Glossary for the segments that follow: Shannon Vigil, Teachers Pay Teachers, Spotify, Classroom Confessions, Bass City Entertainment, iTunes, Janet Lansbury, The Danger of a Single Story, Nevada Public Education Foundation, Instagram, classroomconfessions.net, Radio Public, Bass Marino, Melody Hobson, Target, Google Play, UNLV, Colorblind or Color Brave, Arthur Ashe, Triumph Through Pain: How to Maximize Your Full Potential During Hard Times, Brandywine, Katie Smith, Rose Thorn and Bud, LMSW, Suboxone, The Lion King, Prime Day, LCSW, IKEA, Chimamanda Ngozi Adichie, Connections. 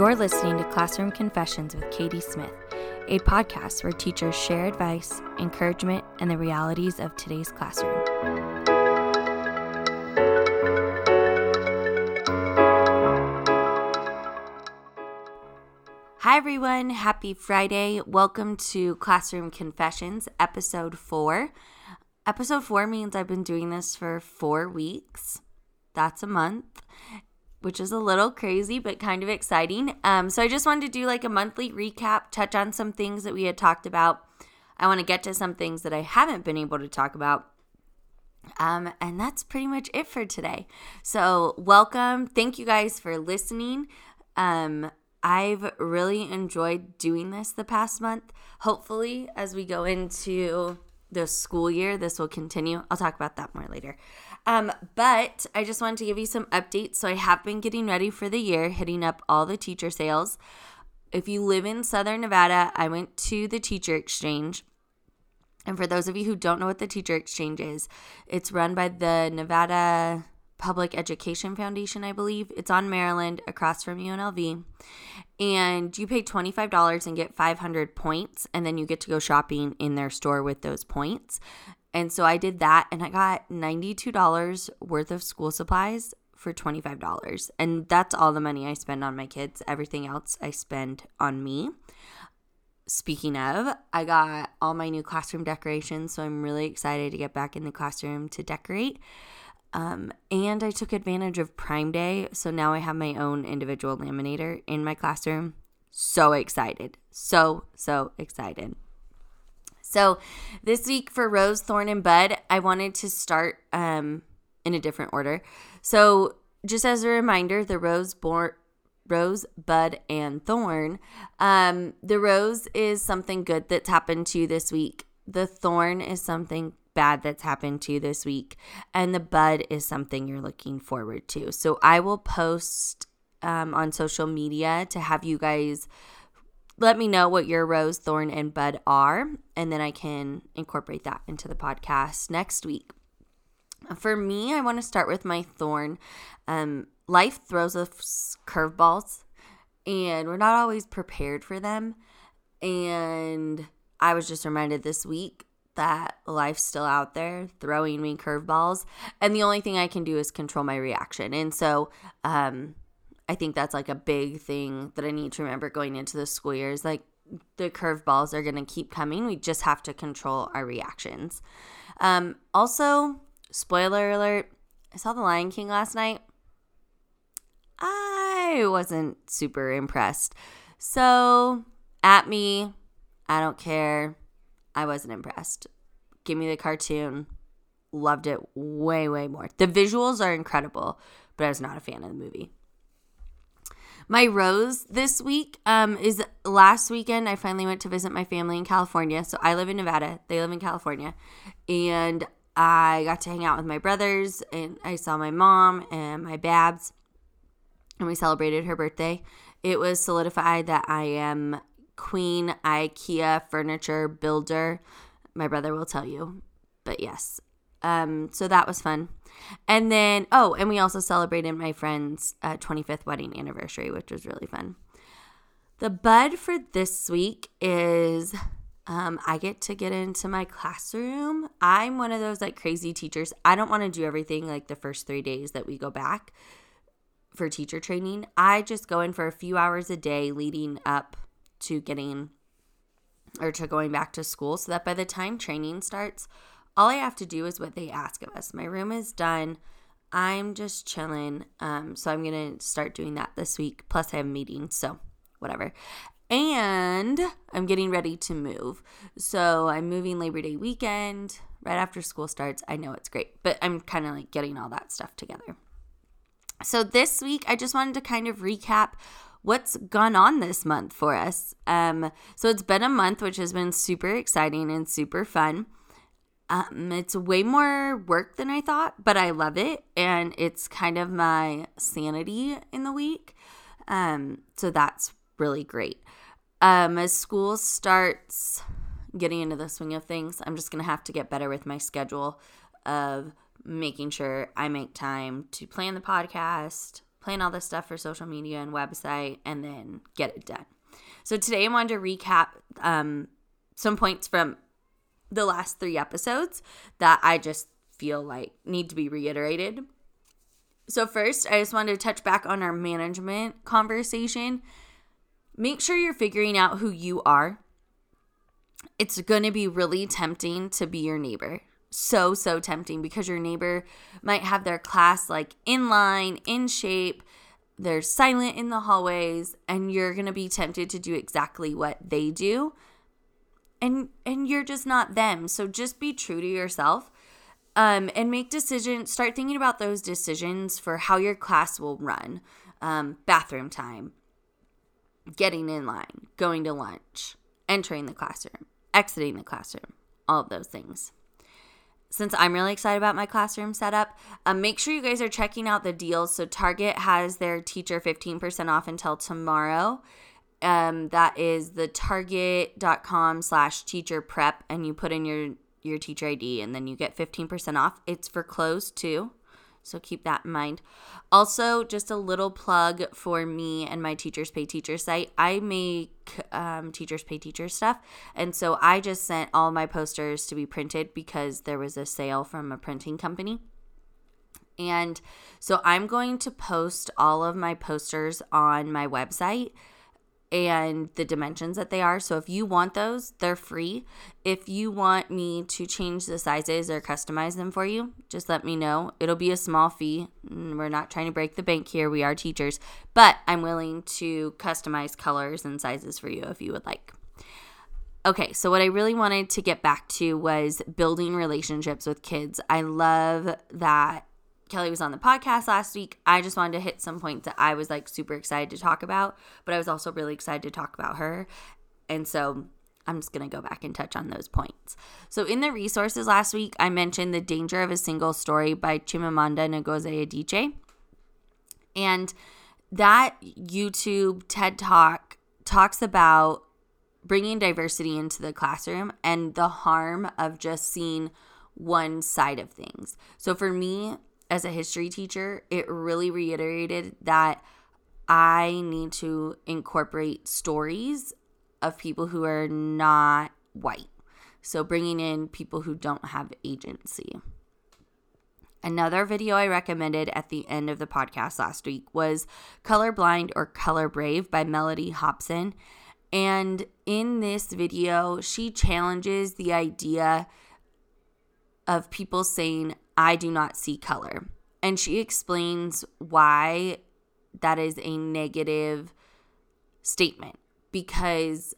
You're listening to Classroom Confessions with Katie Smith, a podcast where teachers share advice, encouragement, and the realities of today's classroom. Hi everyone, happy Friday. Welcome to Classroom Confessions, episode 4. Episode 4 means I've been doing this for 4 weeks. That's a month, which is a little crazy, but kind of exciting. So I just wanted to do like a monthly recap, touch on some things that we had talked about. I want to get to some things that I haven't been able to talk about. And that's pretty much it for today. So welcome. Thank you guys for listening. I've really enjoyed doing this the past month. Hopefully, as we go into the school year, this will continue. I'll talk about that more later. But I just wanted to give you some updates. So I have been getting ready for the year, hitting up all the teacher sales. If you live in Southern Nevada, I went to the Teacher Exchange. And for those of you who don't know what the Teacher Exchange is, it's run by the Nevada Public Education Foundation, I believe. It's on Maryland, across from UNLV. And you pay $25 and get 500 points, and then you get to go shopping in their store with those points. And so I did that, and I got $92 worth of school supplies for $25. And that's all the money I spend on my kids. Everything else I spend on me. Speaking of, I got all my new classroom decorations, so I'm really excited to get back in the classroom to decorate. And I took advantage of Prime Day, so now I have my own individual laminator in my classroom. So excited. So excited. So this week for Rose, Thorn, and Bud, I wanted to start in a different order. So just as a reminder, the Rose, Bud, and Thorn, the Rose is something good that's happened to you this week. The Thorn is something bad that's happened to you this week, and the Bud is something you're looking forward to. So I will post on social media to have you guys let me know what your Rose, Thorn, and Bud are, and then I can incorporate that into the podcast next week. For me, I want to start with my Thorn. Life throws us curveballs, and we're not always prepared for them. And I was just reminded this week that life's still out there throwing me curveballs, and the only thing I can do is control my reaction. And so I think that's like a big thing that I need to remember going into the school year is like the curveballs are going to keep coming. We just have to control our reactions. Also, spoiler alert, I saw The Lion King last night. I wasn't super impressed. So at me, I don't care. I wasn't impressed. Give me the cartoon. Loved it way, way more. The visuals are incredible, but I was not a fan of the movie. My Rose this week is last weekend I finally went to visit my family in California. So I live in Nevada. They live in California. And I got to hang out with my brothers, and I saw my mom and my babs, and we celebrated her birthday. It was solidified that I am Queen IKEA furniture builder. My brother will tell you, but yes. So that was fun. And then, and we also celebrated my friend's 25th wedding anniversary, which was really fun. The Bud for this week is I get to get into my classroom. I'm one of those like crazy teachers. I don't want to do everything like the first 3 days that we go back for teacher training. I just go in for a few hours a day leading up to getting or to going back to school, so that by the time training starts, all I have to do is what they ask of us. My room is done. I'm just chilling. So I'm going to start doing that this week. Plus I have meetings, so whatever. And I'm getting ready to move. So I'm moving Labor Day weekend right after school starts. I know it's great, but I'm kind of like getting all that stuff together. So this week, I just wanted to kind of recap what's gone on this month for us. So it's been a month, which has been super exciting and super fun. It's way more work than I thought, but I love it. And it's kind of my sanity in the week. So that's really great. As school starts getting into the swing of things, I'm just going to have to get better with my schedule of making sure I make time to plan the podcast, plan all this stuff for social media and website, and then get it done. So today I wanted to recap some points from the last three episodes that I just feel like need to be reiterated. So first, I just wanted to touch back on our management conversation. Make sure you're figuring out who you are. It's going to be really tempting to be your neighbor. So tempting, because your neighbor might have their class like in line, in shape. They're silent in the hallways, and you're going to be tempted to do exactly what they do. And you're just not them. So just be true to yourself and make decisions. Start thinking about those decisions for how your class will run. Bathroom time, getting in line, going to lunch, entering the classroom, exiting the classroom, all of those things. Since I'm really excited about my classroom setup, make sure you guys are checking out the deals. So Target has their teacher 15% off until tomorrow. That is the target.com/teacher prep, and you put in your teacher ID, and then you get 15% off. It's for clothes too, so keep that in mind. Also, just a little plug for me and my Teachers Pay Teachers site. I make Teachers Pay Teachers stuff, and so I just sent all my posters to be printed because there was a sale from a printing company. And so I'm going to post all of my posters on my website and the dimensions that they are. So if you want those, they're free. If you want me to change the sizes or customize them for you, just let me know. It'll be a small fee. We're not trying to break the bank here. We are teachers, but I'm willing to customize colors and sizes for you if you would like. Okay, so what I really wanted to get back to was building relationships with kids. I love that Kelly was on the podcast last week. I just wanted to hit some points that I was like super excited to talk about, but I was also really excited to talk about her. And so I'm just going to go back and touch on those points. So in the resources last week, I mentioned The Danger of a Single Story by Chimamanda Ngozi Adichie. And that YouTube TED Talk talks about bringing diversity into the classroom and the harm of just seeing one side of things. So for me, as a history teacher, it really reiterated that I need to incorporate stories of people who are not white. So bringing in people who don't have agency. Another video I recommended at the end of the podcast last week was Colorblind or Color Brave by Melody Hobson. And in this video, she challenges the idea of people saying, "I do not see color." And she explains why that is a negative statement, because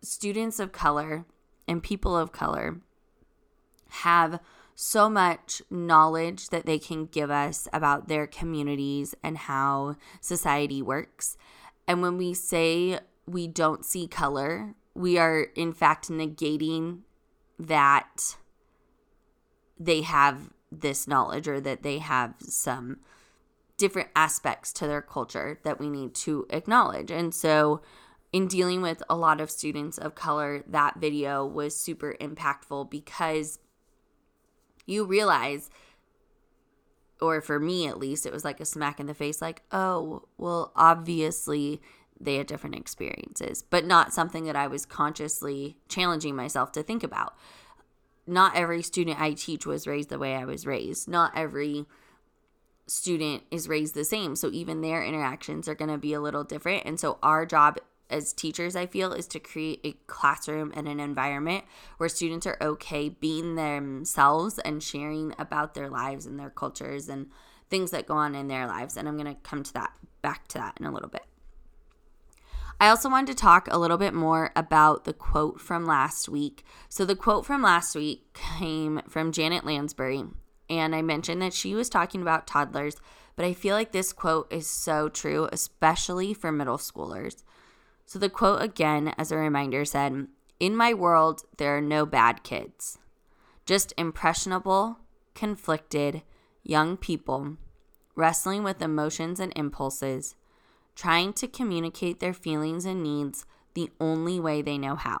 students of color and people of color have so much knowledge that they can give us about their communities and how society works. And when we say we don't see color, we are in fact negating that they have this knowledge, or that they have some different aspects to their culture that we need to acknowledge. And so in dealing with a lot of students of color, that video was super impactful, because you realize, or for me at least, it was like a smack in the face, like, oh, well, obviously they had different experiences, but not something that I was consciously challenging myself to think about. Not every student I teach was raised the way I was raised. Not every student is raised the same. So even their interactions are going to be a little different. And so our job as teachers, I feel, is to create a classroom and an environment where students are okay being themselves and sharing about their lives and their cultures and things that go on in their lives. And I'm going to come to that, back to that in a little bit. I also wanted to talk a little bit more about the quote from last week. So the quote from last week came from Janet Lansbury, and I mentioned that she was talking about toddlers, but I feel like this quote is so true, especially for middle schoolers. So the quote again, as a reminder, said, "In my world, there are no bad kids, just impressionable, conflicted young people wrestling with emotions and impulses, trying to communicate their feelings and needs the only way they know how,"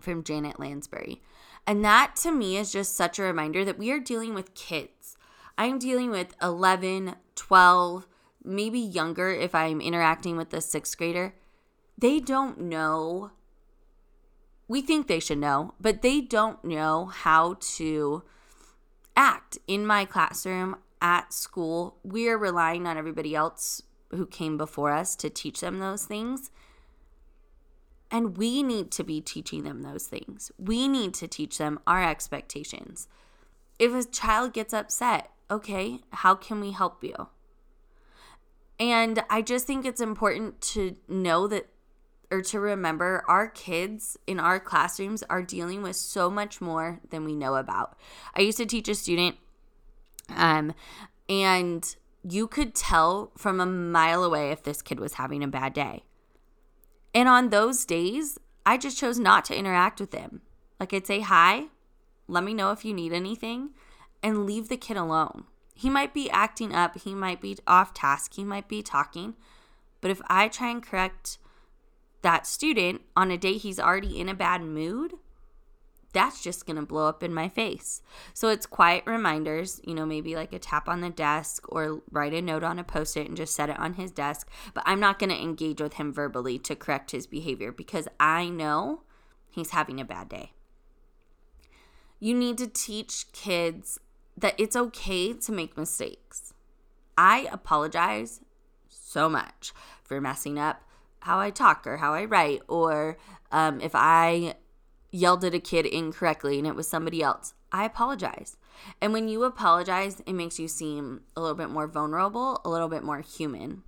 from Janet Lansbury. And that to me is just such a reminder that we are dealing with kids. I'm dealing with 11, 12, maybe younger if I'm interacting with a sixth grader, they don't know. We think they should know, but they don't know how to act in my classroom, at school. We're relying on everybody else who came before us to teach them those things. And we need to be teaching them those things. We need to teach them our expectations. If a child gets upset, okay, how can we help you? And I just think it's important to know that, or to remember, our kids in our classrooms are dealing with so much more than we know about. I used to teach a student, and you could tell from a mile away if this kid was having a bad day. And on those days, I just chose not to interact with them. Like, I'd say, hi, let me know if you need anything, and leave the kid alone. He might be acting up, he might be off task, he might be talking, but if I try and correct that student on a day he's already in a bad mood, that's just going to blow up in my face. So it's quiet reminders, you know, maybe like a tap on the desk or write a note on a Post-it and just set it on his desk. But I'm not going to engage with him verbally to correct his behavior because I know he's having a bad day. You need to teach kids that it's okay to make mistakes. I apologize so much for messing up how I talk or how I write, or if I yelled at a kid incorrectly and it was somebody else, I apologize. And when you apologize, it makes you seem a little bit more vulnerable, a little bit more human.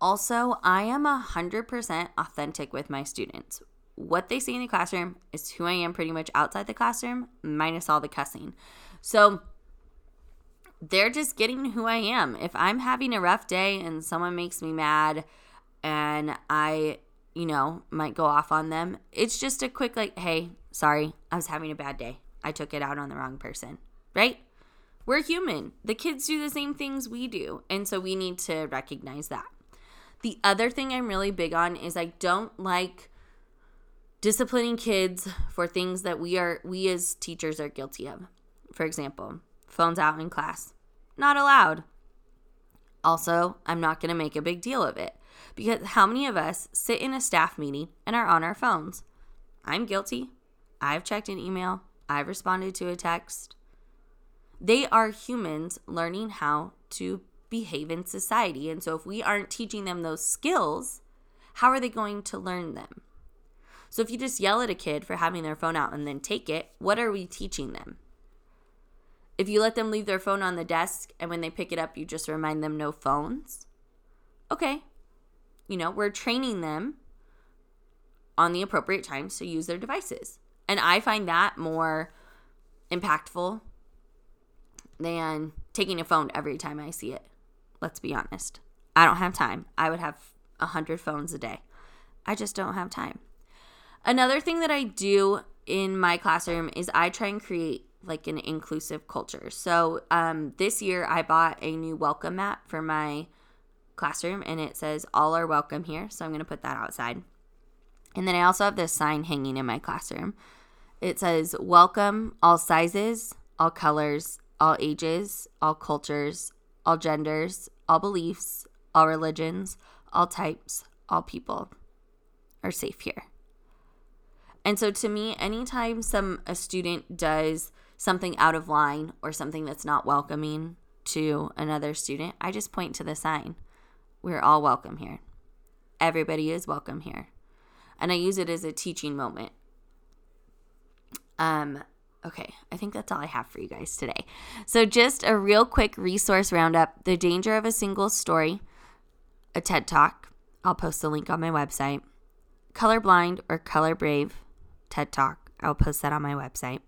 Also, I am 100% authentic with my students. What they see in the classroom is who I am pretty much outside the classroom, minus all the cussing. So they're just getting who I am. If I'm having a rough day and someone makes me mad and I might go off on them, it's just a quick like, hey, sorry, I was having a bad day. I took it out on the wrong person, right? We're human. The kids do the same things we do. And so we need to recognize that. The other thing I'm really big on is I don't like disciplining kids for things that we as teachers are guilty of. For example, phones out in class. Not allowed. Also, I'm not going to make a big deal of it. Because how many of us sit in a staff meeting and are on our phones? I'm guilty. I've checked an email. I've responded to a text. They are humans learning how to behave in society. And so if we aren't teaching them those skills, how are they going to learn them? So if you just yell at a kid for having their phone out and then take it, what are we teaching them? If you let them leave their phone on the desk and when they pick it up, you just remind them no phones? Okay. We're training them on the appropriate times to use their devices. And I find that more impactful than taking a phone every time I see it. Let's be honest. I don't have time. I would have 100 phones a day. I just don't have time. Another thing that I do in my classroom is I try and create like an inclusive culture. So this year I bought a new welcome mat for my classroom, and it says all are welcome here, so I'm going to put that outside. And then I also have this sign hanging in my classroom. It says welcome all sizes, all colors, all ages, all cultures, all genders, all beliefs, all religions, all types, all people are safe here. And so to me, anytime a student does something out of line or something that's not welcoming to another student, I just point to the sign. We're all welcome here. Everybody is welcome here. And I use it as a teaching moment. Okay, I think that's all I have for you guys today. So just a real quick resource roundup, The Danger of a Single Story, a TED Talk. I'll post the link on my website. Colorblind or Color Brave, TED Talk. I'll post that on my website.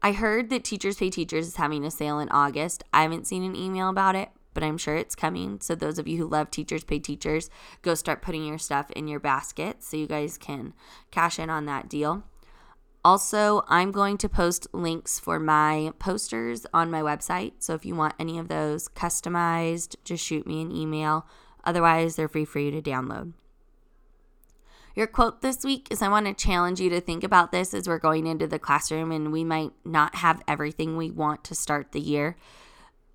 I heard that Teachers Pay Teachers is having a sale in August. I haven't seen an email about it, but I'm sure it's coming. So those of you who love Teachers Pay Teachers, go start putting your stuff in your basket so you guys can cash in on that deal. Also, I'm going to post links for my posters on my website. So if you want any of those customized, just shoot me an email. Otherwise, they're free for you to download. Your quote this week is, I want to challenge you to think about this as we're going into the classroom and we might not have everything we want to start the year.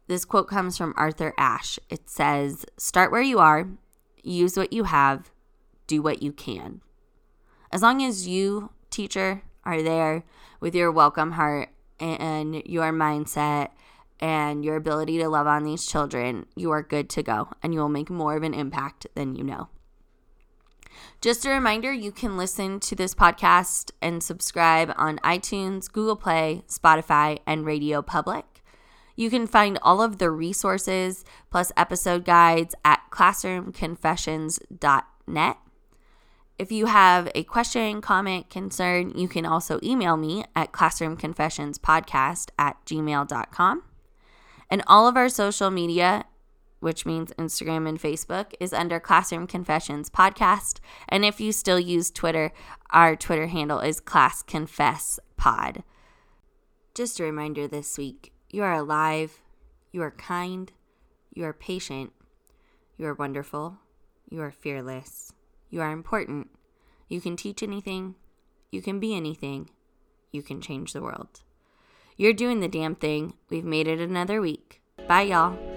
This quote comes from Arthur Ashe. It says, "Start where you are, use what you have, do what you can." As long as you, teacher, are there with your welcome heart and your mindset and your ability to love on these children, you are good to go, and you will make more of an impact than you know. Just a reminder, you can listen to this podcast and subscribe on iTunes, Google Play, Spotify, and Radio Public. You can find all of the resources plus episode guides at classroomconfessions.net. If you have a question, comment, concern, you can also email me at classroomconfessionspodcast@gmail.com. And all of our social media, which means Instagram and Facebook, is under Classroom Confessions Podcast. And if you still use Twitter, our Twitter handle is classconfesspod. Just a reminder this week, you are alive, you are kind, you are patient, you are wonderful, you are fearless, you are important, you can teach anything, you can be anything, you can change the world. You're doing the damn thing. We've made it another week. Bye, y'all.